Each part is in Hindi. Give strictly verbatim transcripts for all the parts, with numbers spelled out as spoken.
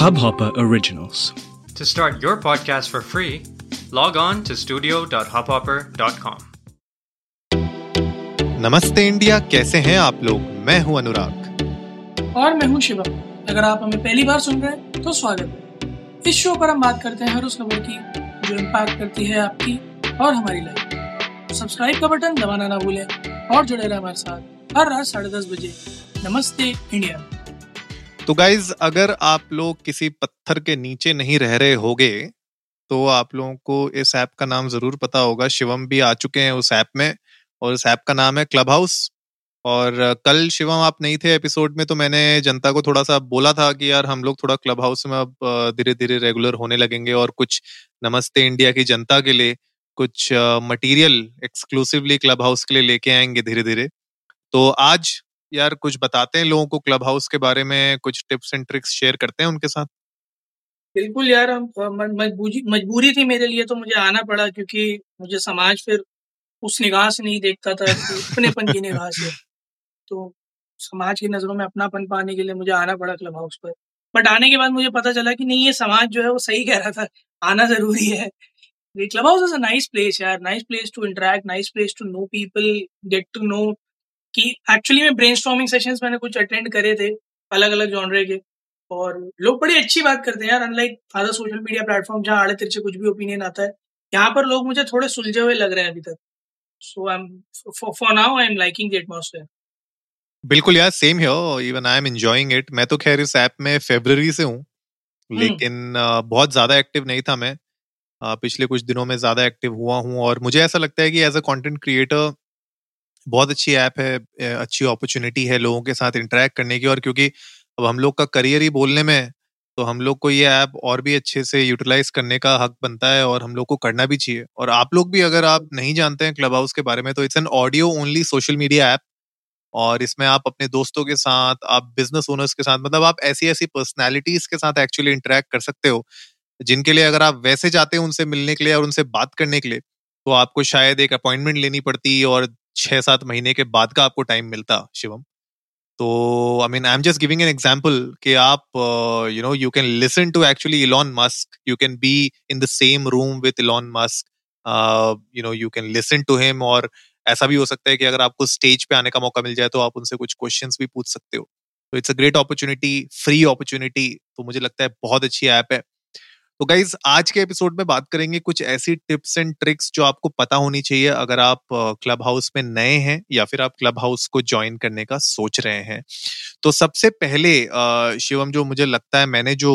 Hubhopper Originals. To start your podcast for free, log on to studio dot hubhopper dot com. नमस्ते इंडिया, कैसे हैं आप लोग? मैं हूं अनुराग और मैं हूं शिवा। अगर आप हमें पहली बार सुन रहे हैं तो स्वागत है। इस शो पर हम बात करते हैं हर उस खबर की जो इम्पैक्ट करती है आपकी और हमारी लाइफ। सब्सक्राइब का बटन दबाना ना भूलें और जुड़े रहे हमारे साथ हर रात साढ़े दस बजे नमस्ते इंडिया। तो गाइज, अगर आप लोग किसी पत्थर के नीचे नहीं रह रहे होगे तो आप लोगों को इस ऐप का नाम जरूर पता होगा। शिवम भी आ चुके हैं उस ऐप में और इस ऐप का नाम है क्लब हाउस। और कल शिवम आप नहीं थे एपिसोड में, तो मैंने जनता को थोड़ा सा बोला था कि यार हम लोग थोड़ा क्लब हाउस में अब धीरे धीरे रेगुलर होने लगेंगे और कुछ नमस्ते इंडिया की जनता के लिए कुछ मटेरियल एक्सक्लूसिवली क्लब हाउस के लिए लेके आएंगे धीरे धीरे। तो आज यार कुछ बताते हैं लोगों को क्लब हाउस के बारे में, कुछ टिप्स एंड ट्रिक्स शेयर करते हैं उनके साथ। बिल्कुल यार, मजबूरी थी मेरे लिए तो मुझे आना पड़ा, क्योंकि मुझे समाज फिर उस निगाह से नहीं देखता था, अपनेपन की निगाह से। तो समाज की नजरों में अपनापन पाने के लिए मुझे आना पड़ा क्लब हाउस पर। बट आने के बाद मुझे पता चला कि नहीं, ये समाज जो है वो सही कह रहा था, आना जरूरी है। Clubhouse is a nice place यार, nice place to interact, nice place to know people, get to know. कि एक्चुअली में ब्रेनस्टॉर्मिंग सेशंस मैंने कुछ अटेंड करे थे अलग अलग जॉनरे के, और लोग बड़ी अच्छी बात करते हैं यार। Unlike other social media platform जहाँ आड़े तिरछे कुछ भी ओपिनियन आता है, यहाँ पर लोग मुझे थोड़े सुलझे हुए लग रहे हैं अभी तक। So I am for now I am liking the atmosphere. बिल्कुल यार, same here, even I am enjoying it. मैं तो खैर इस ऐप में फरवरी से हूँ, लेकिन बहुत ज्यादा एक्टिव नहीं था मैं। पिछले कुछ दिनों में ज्यादा एक्टिव हुआ हूँ और मुझे ऐसा लगता है कि एज अ कंटेंट क्रिएटर बहुत अच्छी ऐप है, अच्छी अपॉर्चुनिटी है लोगों के साथ इंटरेक्ट करने की। और क्योंकि अब हम लोग का करियर ही बोलने में है, तो हम लोग को ये ऐप और भी अच्छे से यूटिलाइज करने का हक बनता है और हम लोग को करना भी चाहिए। और आप लोग भी, अगर आप नहीं जानते हैं क्लब हाउस के बारे में, तो it's an audio only social media app. और इसमें आप अपने दोस्तों के साथ, आप बिजनेस ओनर्स के साथ, मतलब आप ऐसी ऐसी पर्सनैलिटीज के साथ एक्चुअली इंटरेक्ट कर सकते हो जिनके लिए अगर आप वैसे जाते हो उनसे मिलने के लिए और उनसे बात करने के लिए, तो आपको शायद एक अपॉइंटमेंट लेनी पड़ती और छह सात महीने के बाद का आपको टाइम मिलता शिवम। तो I mean I am just giving an example कि आप you know you can listen to actually Elon Musk, you can be in the same room with Elon Musk, you know you can listen to him. और ऐसा भी हो सकता है कि अगर आपको स्टेज पे आने का मौका मिल जाए तो आप उनसे कुछ क्वेश्चंस भी पूछ सकते हो। तो it's a great opportunity, free opportunity, तो मुझे लगता है बहुत अच्छी ऐप है। तो गाइज, आज के एपिसोड में बात करेंगे कुछ ऐसी टिप्स एंड ट्रिक्स जो आपको पता होनी चाहिए अगर आप क्लब हाउस में नए हैं या फिर आप क्लब हाउस को ज्वाइन करने का सोच रहे हैं। तो सबसे पहले शिवम, जो मुझे लगता है मैंने जो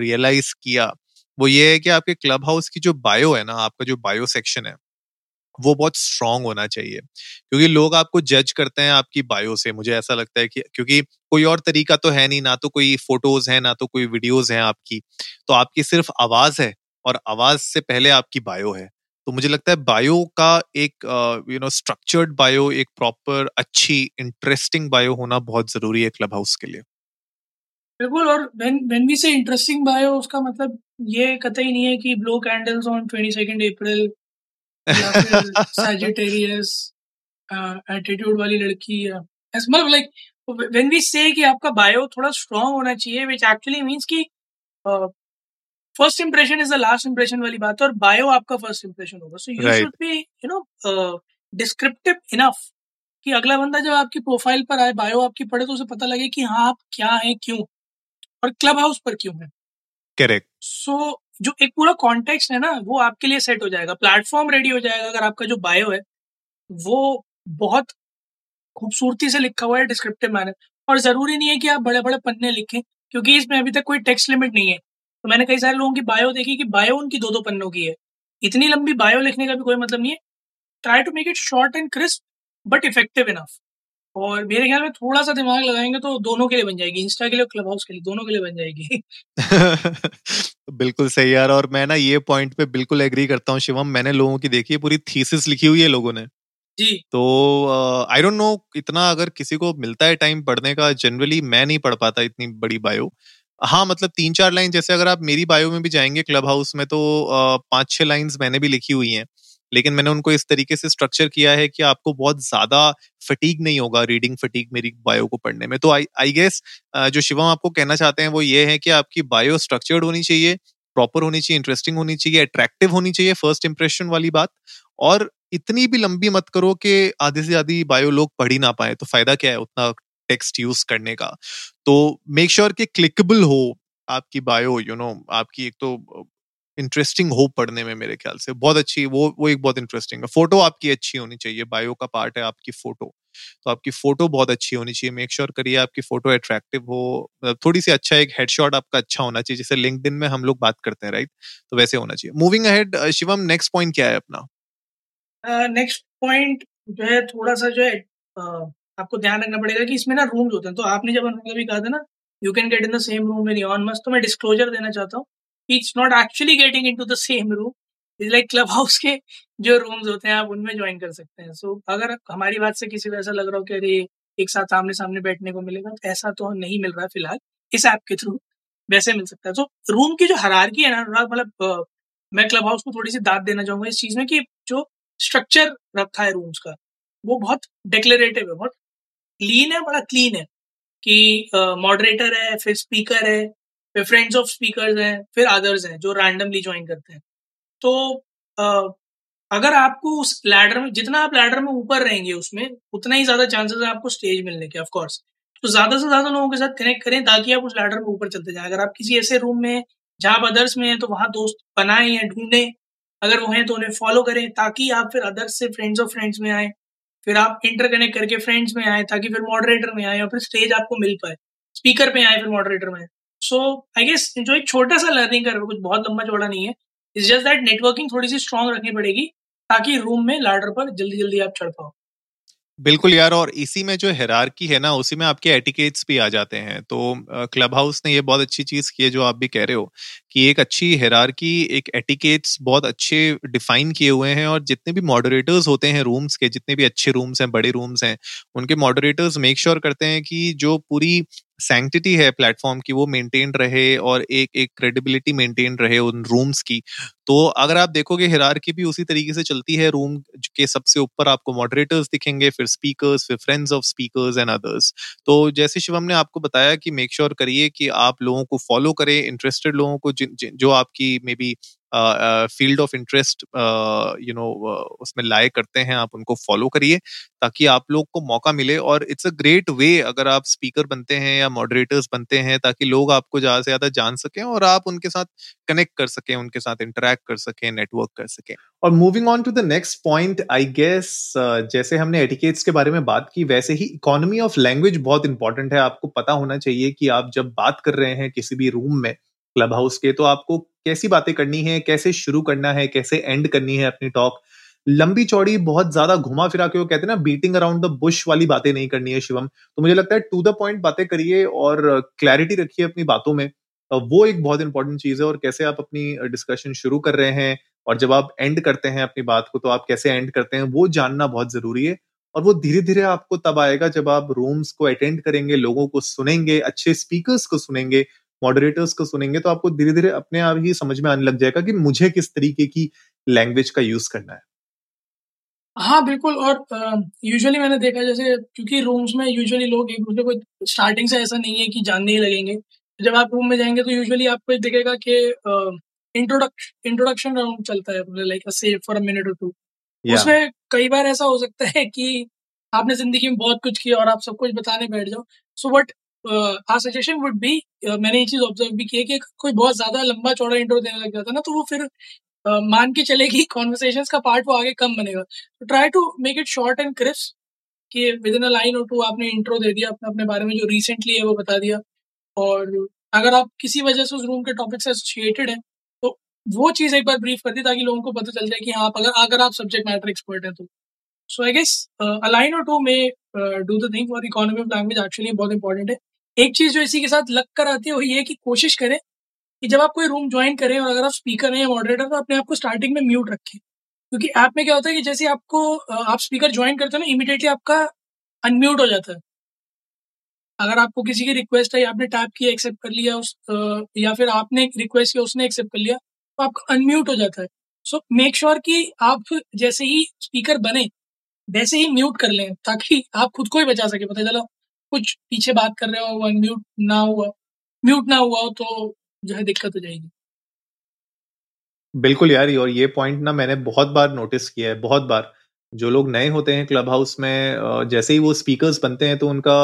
रियलाइज किया वो ये है कि आपके क्लब हाउस की जो बायो है ना, आपका जो बायो सेक्शन है, वो बहुत स्ट्रांग होना चाहिए। क्योंकि लोग आपको जज करते हैं आपकी बायो से, मुझे ऐसा लगता है कि क्योंकि कोई और तरीका तो है नहीं, ना तो कोई फोटोज है, ना तो कोई वीडियोज हैं आपकी, तो आपकी सिर्फ आवाज है और आवाज से पहले आपकी बायो है। तो मुझे लगता है बायो का एक यू नो स्ट्रक्चर्ड बायो, एक प्रॉपर अच्छी इंटरेस्टिंग बायो होना बहुत जरूरी है क्लब हाउस के लिए। बिल्कुल। और when when we say interesting bio, उसका मतलब ये कतई नहीं है कि ब्लो कैंडल्स ऑन बाईस अप्रैल, सैजिटेरियस एटीट्यूड वाली लड़की, मतलब लाइक व्हेन वी से कि आपका बायो थोड़ा स्ट्रांग होना चाहिए, व्हिच एक्चुअली मींस कि first impression is the last impression वाली बात है और बायो आपका फर्स्ट इंप्रेशन होगा। So you should be you know descriptive enough कि अगला बंदा जब आपकी प्रोफाइल पर आए, बायो आपकी पढ़े, तो उसे पता लगे कि हाँ आप क्या है, क्यों और क्लब हाउस पर क्यों है। करेक्ट। सो जो एक पूरा कॉन्टेक्स्ट है ना, वो आपके लिए सेट हो जाएगा, प्लेटफॉर्म रेडी हो जाएगा अगर आपका जो बायो है वो बहुत खूबसूरती से लिखा हुआ है, डिस्क्रिप्टिव मैनर। और जरूरी नहीं है कि आप बड़े बड़े पन्ने लिखें, क्योंकि इसमें अभी तक कोई टेक्स्ट लिमिट नहीं है। तो मैंने कई सारे लोगों की बायो देखी कि बायो उनकी दो दो पन्नों की है। इतनी लंबी बायो लिखने का भी कोई मतलब नहीं है। Try to make it short and crisp but effective enough. और मेरे ख्याल में थोड़ा सा दिमाग लगाएंगे तो दोनों के लिए बन जाएगी, इंस्टा के लिए, क्लब हाउस के लिए, दोनों के लिए बन जाएगी। बिल्कुल सही यार, और मैं ना ये पॉइंट पे बिल्कुल एग्री करता हूँ शिवम। मैंने लोगों की देखी है, पूरी थीसिस लिखी हुई है लोगों ने जी। तो आई डोंट नो इतना अगर किसी को मिलता है टाइम पढ़ने का, जनरली मैं नहीं पढ़ पाता इतनी बड़ी बायो। हाँ, मतलब तीन चार लाइन, जैसे अगर आप मेरी बायो में भी जाएंगे क्लब हाउस में, तो पाँच छः लाइन्स मैंने भी लिखी हुई हैं लेकिन मैंने उनको इस तरीके से स्ट्रक्चर किया है कि आपको बहुत ज्यादा फटीग नहीं होगा, रीडिंग फटीग मेरी बायो को पढ़ने में। तो आई आई गेस जो शिवम आपको कहना चाहते हैं वो ये है कि आपकी बायो स्ट्रक्चर्ड होनी चाहिए, प्रॉपर होनी चाहिए, इंटरेस्टिंग होनी चाहिए, अट्रैक्टिव होनी चाहिए, फर्स्ट इंप्रेशन वाली बात। और इतनी भी लंबी मत करो कि आधी से आधी बायो लोग पढ़ ही ना पाए, तो फायदा क्या है उतना टेक्स्ट यूज करने का। तो मेक श्योर कि क्लिकेबल हो आपकी बायो, यू नो, आपकी एक तो इंटरेस्टिंग हो पढ़ने में, मेरे ख्याल से बहुत अच्छी वो वो एक बहुत इंटरेस्टिंग है। फोटो आपकी अच्छी होनी चाहिए, बायो का पार्ट है आपकी फोटो, तो आपकी फोटो बहुत अच्छी होनी चाहिए। मेक श्योर करिए आपकी फोटो अट्रैक्टिव हो, थोड़ी सी अच्छा, एक हेडशॉट आपका अच्छा होना चाहिए, जैसे लिंक्डइन में हम लोग बात करते हैं, राइट, तो वैसे होना चाहिए। Moving ahead, Shivam next point क्या है अपना? नेक्स्ट uh, पॉइंट जो है थोड़ा सा जो है uh, आपको ध्यान रखना पड़ेगा कि इसमें ना रूम्स होते हैं। तो आपने जब अनुराग भी कहा था ना, you can get in the same room with Elon Musk, तो मैं डिस्क्लोजर देना चाहता हूँ कि it's not actually getting into the same room, is like Clubhouse के जो रूम्स होते हैं आप उनमें ज्वाइन कर सकते हैं। सो so, अगर हमारी बात से किसी को ऐसा लग रहा हो कि अरे एक साथ आमने सामने बैठने को मिलेगा, तो ऐसा तो नहीं मिल रहा है फिलहाल इस ऐप के थ्रू, वैसे मिल सकता है। तो so, रूम की जो हायरार्की है ना अनुराग, मतलब मैं क्लब हाउस को थोड़ी सी दाद देना चाहूंगा इस चीज में कि जो स्ट्रक्चर रखा है रूम्स का वो बहुत डिक्लेरेटिव है, बहुत लीन है, बड़ा क्लीन है कि मॉडरेटर uh, है, फिर स्पीकर है, फिर फ्रेंड्स ऑफ स्पीकर्स हैं, फिर अदर्स हैं जो रैंडमली ज्वाइन करते हैं। तो uh, अगर आपको उस लैडर में, जितना आप लैडर में ऊपर रहेंगे उसमें उतना ही ज्यादा चांसेस है आपको स्टेज मिलने के, ऑफ कोर्स। तो ज्यादा से ज्यादा लोगों के साथ कनेक्ट करें ताकि आप उस लैडर में ऊपर चलते जाएं। अगर आप किसी ऐसे रूम में जहाँ आप अदर्स में हैं तो वहाँ दोस्त बनाएं या ढूंढें, अगर वो हैं तो उन्हें फॉलो करें ताकि आप फिर अदर्स से फ्रेंड्स ऑफ फ्रेंड्स में आएँ, फिर आप इंटरकनेक्ट करके फ्रेंड्स में आए ताकि फिर मॉडरेटर में आए और फिर स्टेज आपको मिल पाए, स्पीकर पे आए फिर मॉडरेटर में। सो आई गेस जो एक छोटा सा लर्निंग कर रहा है, कुछ बहुत लंबा चौड़ा नहीं है, इट्स जस्ट दैट नेटवर्किंग थोड़ी सी स्ट्रांग रखनी पड़ेगी ताकि रूम में लैडर पर जल्दी जल्दी आप चढ़ पाओ। बिल्कुल यार, और इसी में जो हायरार्की है ना उसी में आपके एटिकेट्स भी आ जाते हैं। तो क्लब हाउस ने ये बहुत अच्छी चीज़ की है जो आप भी कह रहे हो कि एक अच्छी हायरार्की, एक एटिकेट्स बहुत अच्छे डिफाइन किए हुए हैं। और जितने भी मॉडरेटर्स होते हैं रूम्स के, जितने भी अच्छे रूम्स हैं, बड़े रूम्स हैं, उनके मॉडरेटर्स मेक श्योर करते हैं कि जो पूरी सैंक्टिटी है प्लेटफॉर्म की वो मेंटेन रहे और एक एक क्रेडिबिलिटी मेंटेन रहे उन रूम्स की। तो अगर आप देखोगे हायरार्की भी उसी तरीके से चलती है, रूम के सबसे ऊपर आपको मॉडरेटर्स दिखेंगे, फिर स्पीकर्स, फिर friends of speakers and others. तो जैसे शिवम ने आपको बताया कि मेक श्योर करिए कि आप लोगों को फॉलो करें, इंटरेस्टेड लोगों को, जिन, जिन, जो आपकी may be field of interest you know उसमें लाए करते हैं, आप उनको फॉलो करिए ताकि आप लोग को मौका मिले। और इट्स अ ग्रेट वे अगर आप स्पीकर बनते हैं या मॉडरेटर्स बनते हैं ताकि लोग आपको ज़्यादा से ज़्यादा जान सकें और आप उनके साथ कनेक्ट कर सकें, उनके साथ इंटरेक्ट कर सकें, नेटवर्क कर सकें। और moving on to the next point, I guess जैसे हमने एटिकेट्स के बारे में बात की वैसे ही इकोनॉमी ऑफ लैंग्वेज बहुत इंपॉर्टेंट है। आपको पता होना चाहिए कि आप जब बात कर रहे हैं किसी भी रूम में क्लब हाउस के, तो आपको कैसी बातें करनी है, कैसे शुरू करना है, कैसे एंड करनी है अपनी टॉक। लंबी चौड़ी बहुत ज्यादा घुमा फिरा के, वो कहते हैं ना बीटिंग अराउंड द बुश वाली बातें नहीं करनी है शिवम। तो मुझे लगता है टू द पॉइंट बातें करिए और क्लैरिटी रखिए अपनी बातों में, वो एक बहुत इंपॉर्टेंट चीज है। और कैसे आप अपनी डिस्कशन शुरू कर रहे हैं और जब आप एंड करते हैं अपनी बात को तो आप कैसे एंड करते हैं वो जानना बहुत जरूरी है। और वो धीरे धीरे आपको तब आएगा जब आप रूम्स को अटेंड करेंगे, लोगों को सुनेंगे, अच्छे स्पीकर्स को सुनेंगे, मॉडरेटर्स को सुनेंगे, तो आपको धीरे धीरे अपने आप ही समझ में आने लग जाएगा कि मुझे किस तरीके की लैंग्वेज का यूज करना है। हाँ बिल्कुल, और यूजुअली uh, मैंने देखा जैसे क्योंकि रूम्स में यूजुअली लोग एक दूसरे को स्टार्टिंग से ऐसा नहीं है कि जानने ही लगेंगे। जब आप रूम में जाएंगे तो यूजुअली आपको दिखेगा कि इंट्रोडक्शन राउंड चलता है, like save for a minute और टू। उसमें कई बार ऐसा हो सकता है कि आपने जिंदगी में बहुत कुछ किया और आप सब कुछ बताने बैठ जाओ। So but our suggestion would be, मैंने ये चीज ऑब्जर्व भी की है कि कोई बहुत ज्यादा लंबा चौड़ा इंट्रो देने लग जाता है ना तो वो फिर uh, मान के चलेगी कॉन्वर्सेशंस का पार्ट वो आगे कम बनेगा। Try to make it short and crisp कि विद इन अ लाइन और टू आपने इंट्रो दे दिया, अपने अपने बारे में जो रिसेंटली है वो बता दिया, और अगर आप किसी वजह से उस रूम के टॉपिक से एसोसिएटेड है तो वो चीज़ एक बार ब्रीफ कर दी ताकि लोगों को पता चल जाए कि हाँ आप अगर अगर आप सब्जेक्ट मैटर एक्सपर्ट हैं तो। So I guess a line और टू में do the thing for economy of language, actually बहुत इंपॉर्टेंट है। एक चीज जो इसी के साथ लग कर आती है वो ये कि कोशिश करें कि जब आप कोई रूम ज्वाइन करें और अगर आप स्पीकर हैं या मॉडरेटर तो अपने आप को स्टार्टिंग में म्यूट रखें, क्योंकि ऐप में क्या होता है कि जैसे आपको आप स्पीकर ज्वाइन करते हो ना इमीडिएटली आपका अनम्यूट हो जाता है। अगर आपको किसी की रिक्वेस्ट है, आपने टैप किया एक्सेप्ट कर लिया उस, या फिर आपने रिक्वेस्ट किया उसने एक्सेप्ट कर लिया, तो आपका अनम्यूट हो जाता है। सो मेक श्योर कि आप जैसे ही स्पीकर बने वैसे ही म्यूट कर लें ताकि आप खुद को ही बचा सके। पता चला कुछ पीछे बात कर रहे हो, अनम्यूट ना हुआ म्यूट ना हुआ हो तो जो है दिक्कत हो जाएगी। बिल्कुल यार, और ये पॉइंट ना मैंने बहुत बार नोटिस किया है, बहुत बार जो लोग नए होते हैं क्लब हाउस में जैसे ही वो स्पीकर्स बनते हैं तो उनका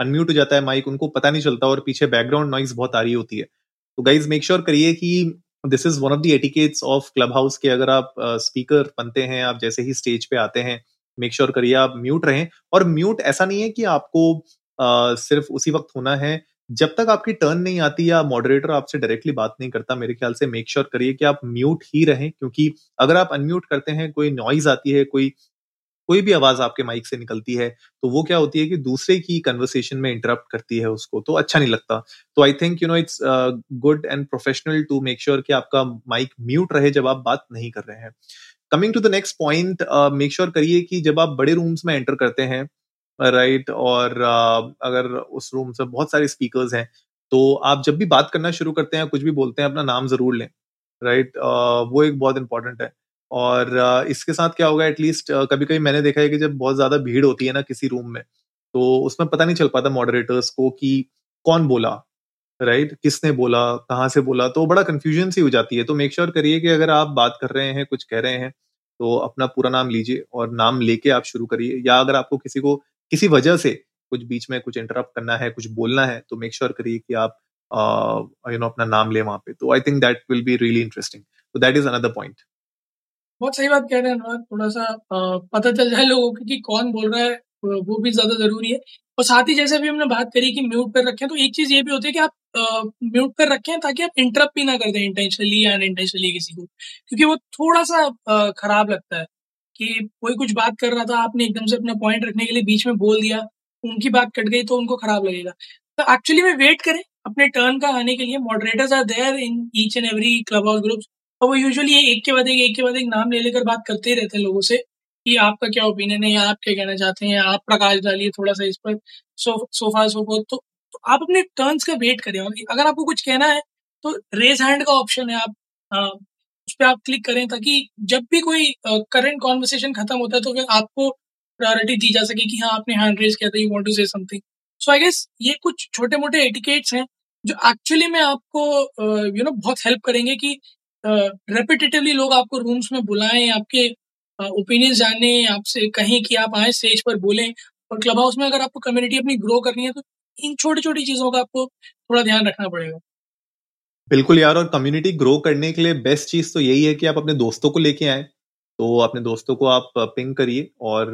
अनम्यूट हो जाता है माइक, उनको पता नहीं चलता और पीछे बैकग्राउंड नॉइज बहुत आ रही होती है। तो गाइज मेक श्योर करिए कि this is one of the etiquettes of Clubhouse के अगर आप स्पीकर uh, बनते हैं, आप जैसे ही स्टेज पे आते हैं मेक श्योर करिए आप म्यूट रहें। और म्यूट ऐसा नहीं है कि आपको uh, सिर्फ उसी वक्त होना है जब तक आपकी टर्न नहीं आती या मॉडरेटर आपसे डायरेक्टली बात नहीं करता। मेरे ख्याल से मेक श्योर करिए कि आप म्यूट ही रहें, क्योंकि अगर आप अनम्यूट करते हैं कोई नॉइज आती है, कोई कोई भी आवाज आपके माइक से निकलती है तो वो क्या होती है कि दूसरे की कन्वर्सेशन में इंटरप्ट करती है उसको, तो अच्छा नहीं लगता। तो I think you know it's good and professional to make sure कि आपका माइक म्यूट रहे जब आप बात नहीं कर रहे हैं। Coming to the next point, make sure करिए कि जब आप बड़े रूम्स में एंटर करते हैं राइट right, और uh, अगर उस रूम से बहुत सारे स्पीकर्स हैं तो आप जब भी बात करना शुरू करते हैं कुछ भी बोलते हैं अपना नाम जरूर लें राइट right? uh, वो एक बहुत इंपॉर्टेंट है। और uh, इसके साथ क्या होगा एटलीस्ट uh, कभी कभी मैंने देखा है कि जब बहुत ज्यादा भीड़ होती है ना किसी रूम में तो उसमें पता नहीं चल पाता मॉडरेटर्स को कि कौन बोला राइट right? किसने बोला, कहाँ से बोला, तो बड़ा कन्फ्यूजन सी हो जाती है। तो मेक श्योर करिए कि अगर आप बात कर रहे हैं कुछ कह रहे हैं तो अपना पूरा नाम लीजिए और नाम लेके आप शुरू करिए, या अगर आपको किसी को किसी वजह से कुछ बीच में कुछ इंटरप्ट करना है, कुछ बोलना है तो मेक श्योर करिए कि आप यू नो अपना नाम ले वहां पे। तो I think that will be really interesting, तो दैट इज अनदर पॉइंट। बहुत सही बात कह रहे हैं अनुराग, थोड़ा सा पता चल जाए लोगों को कि कौन बोल रहा है वो भी ज्यादा जरूरी है। और साथ ही जैसे भी हमने बात करी कि म्यूट पर रखें, तो एक चीज ये भी होती है कि आप म्यूट पर रखें ताकि आप इंटरप्ट भी ना कर दें इंटेंशनली या अनइंटेंशनली किसी को, क्योंकि वो थोड़ा सा खराब लगता है कि कोई कुछ बात कर रहा था आपने एकदम से अपना पॉइंट रखने के लिए बीच में बोल दिया, उनकी बात कट गई तो उनको खराब लगेगा। तो एक्चुअली में वेट करें अपने टर्न का आने के लिए। Moderators are there in each and every Clubhouse groups और वो यूजुअली ये एक के बाद एक एक के बाद एक नाम ले लेकर बात करते ही रहते हैं लोगों से कि आपका क्या ओपिनियन है या आप क्या कहना चाहते हैं, आप प्रकाश डालिए थोड़ा सा इस पर सोफा सोफो। तो, तो आप अपने टर्न्स का वेट करें और अगर आपको कुछ कहना है तो रेज हैंड का ऑप्शन है, आप आ, उस पर आप क्लिक करें ताकि जब भी कोई करंट कॉन्वर्सेशन खत्म होता है तो फिर आपको प्रायोरिटी दी जा सके कि हाँ आपने हैंड रेज किया था, you want to say something. So I guess ये कुछ छोटे मोटे एटिकेट्स हैं जो एक्चुअली में आपको यू नो बहुत हेल्प करेंगे कि रेपिटेटिवली लोग आपको रूम्स में बुलाएं, आपके ओपिनियंस जाने, आपसे कहें कि आप आए स्टेज पर बोलें। और क्लब हाउस में अगर आपको कम्युनिटी अपनी ग्रो करनी है तो इन छोटी छोटी चीज़ों का आपको थोड़ा ध्यान रखना पड़ेगा। बिल्कुल यार, और कम्युनिटी ग्रो करने के लिए बेस्ट चीज़ तो यही है कि आप अपने दोस्तों को लेके आए। तो अपने दोस्तों को आप पिंग करिए और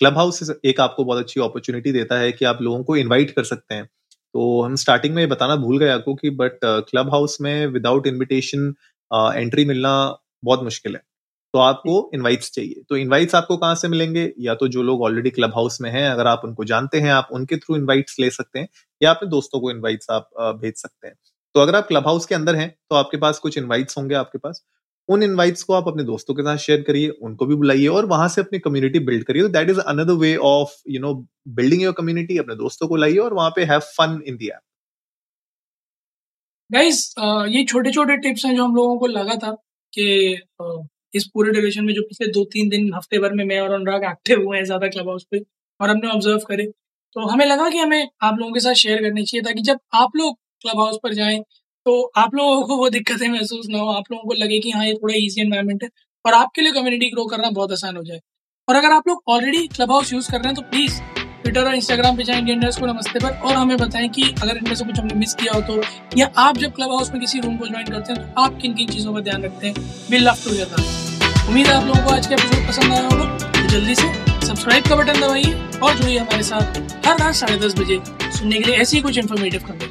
क्लब हाउस एक आपको बहुत अच्छी अपॉर्चुनिटी देता है कि आप लोगों को इन्वाइट कर सकते हैं। तो हम स्टार्टिंग में ये बताना भूल गए आपको कि बट क्लब हाउस में विदाउट इन्विटेशन एंट्री मिलना बहुत मुश्किल है, तो आपको इन्वाइट्स चाहिए। तो इन्वाइट्स आपको कहाँ से मिलेंगे, या तो जो लोग ऑलरेडी क्लब हाउस में हैं अगर आप उनको जानते हैं आप उनके थ्रू इन्वाइट्स ले सकते हैं, या अपने दोस्तों को इन्वाइट्स आप भेज सकते हैं। तो अगर आप क्लब हाउस के अंदर हैं तो आपके पास कुछ इनवाइट्स होंगे, आपके पास उन इनवाइट्स को आप अपने दोस्तों के साथ शेयर करिए, उनको भी बुलाइए और वहां से अपनी कम्युनिटी बिल्ड करिए। तो that is another way of you know building your community, अपने दोस्तों को लाइए और वहां पे have fun in the app. Guys ये छोटे छोटे टिप्स हैं जो हम लोगों को लगा था कि uh, इस पूरे ड्यूरेशन में जो पिछले दो तीन दिन हफ्ते भर में मैं और अनुराग एक्टिव हुए हैं ज्यादा क्लब हाउस पे और हमने ऑब्जर्व करे, तो हमें लगा कि हमें आप लोगों के साथ शेयर करनी चाहिए ताकि जब आप लोग क्लब हाउस पर जाएं तो आप लोगों को वो दिक्कतें महसूस ना हो, आप लोगों को लगे कि हाँ ये थोड़ा इजी एनवायरनमेंट है और आपके लिए कम्युनिटी ग्रो करना बहुत आसान हो जाए। और अगर आप लोग ऑलरेडी क्लब हाउस यूज़ कर रहे हैं तो प्लीज़ ट्विटर और इंस्टाग्राम पे जाएं इंडियन_नमस्ते पर और हमें बताएं कि अगर इनमें से कुछ हमने मिस किया हो तो, या आप जब क्लब हाउस में किसी रूम को ज्वाइन करते हैं तो आप किन किन चीज़ों का ध्यान रखते हैं। We love to hear that. उम्मीद है आप लोगों को आज का एपिसोड पसंद आया होगा, तो जल्दी से सब्सक्राइब का बटन दबाइए और जुड़िए हमारे साथ हर रात साढ़े दस बजे सुनने के लिए ऐसी ही कुछ इन्फॉर्मेटिव खबरें।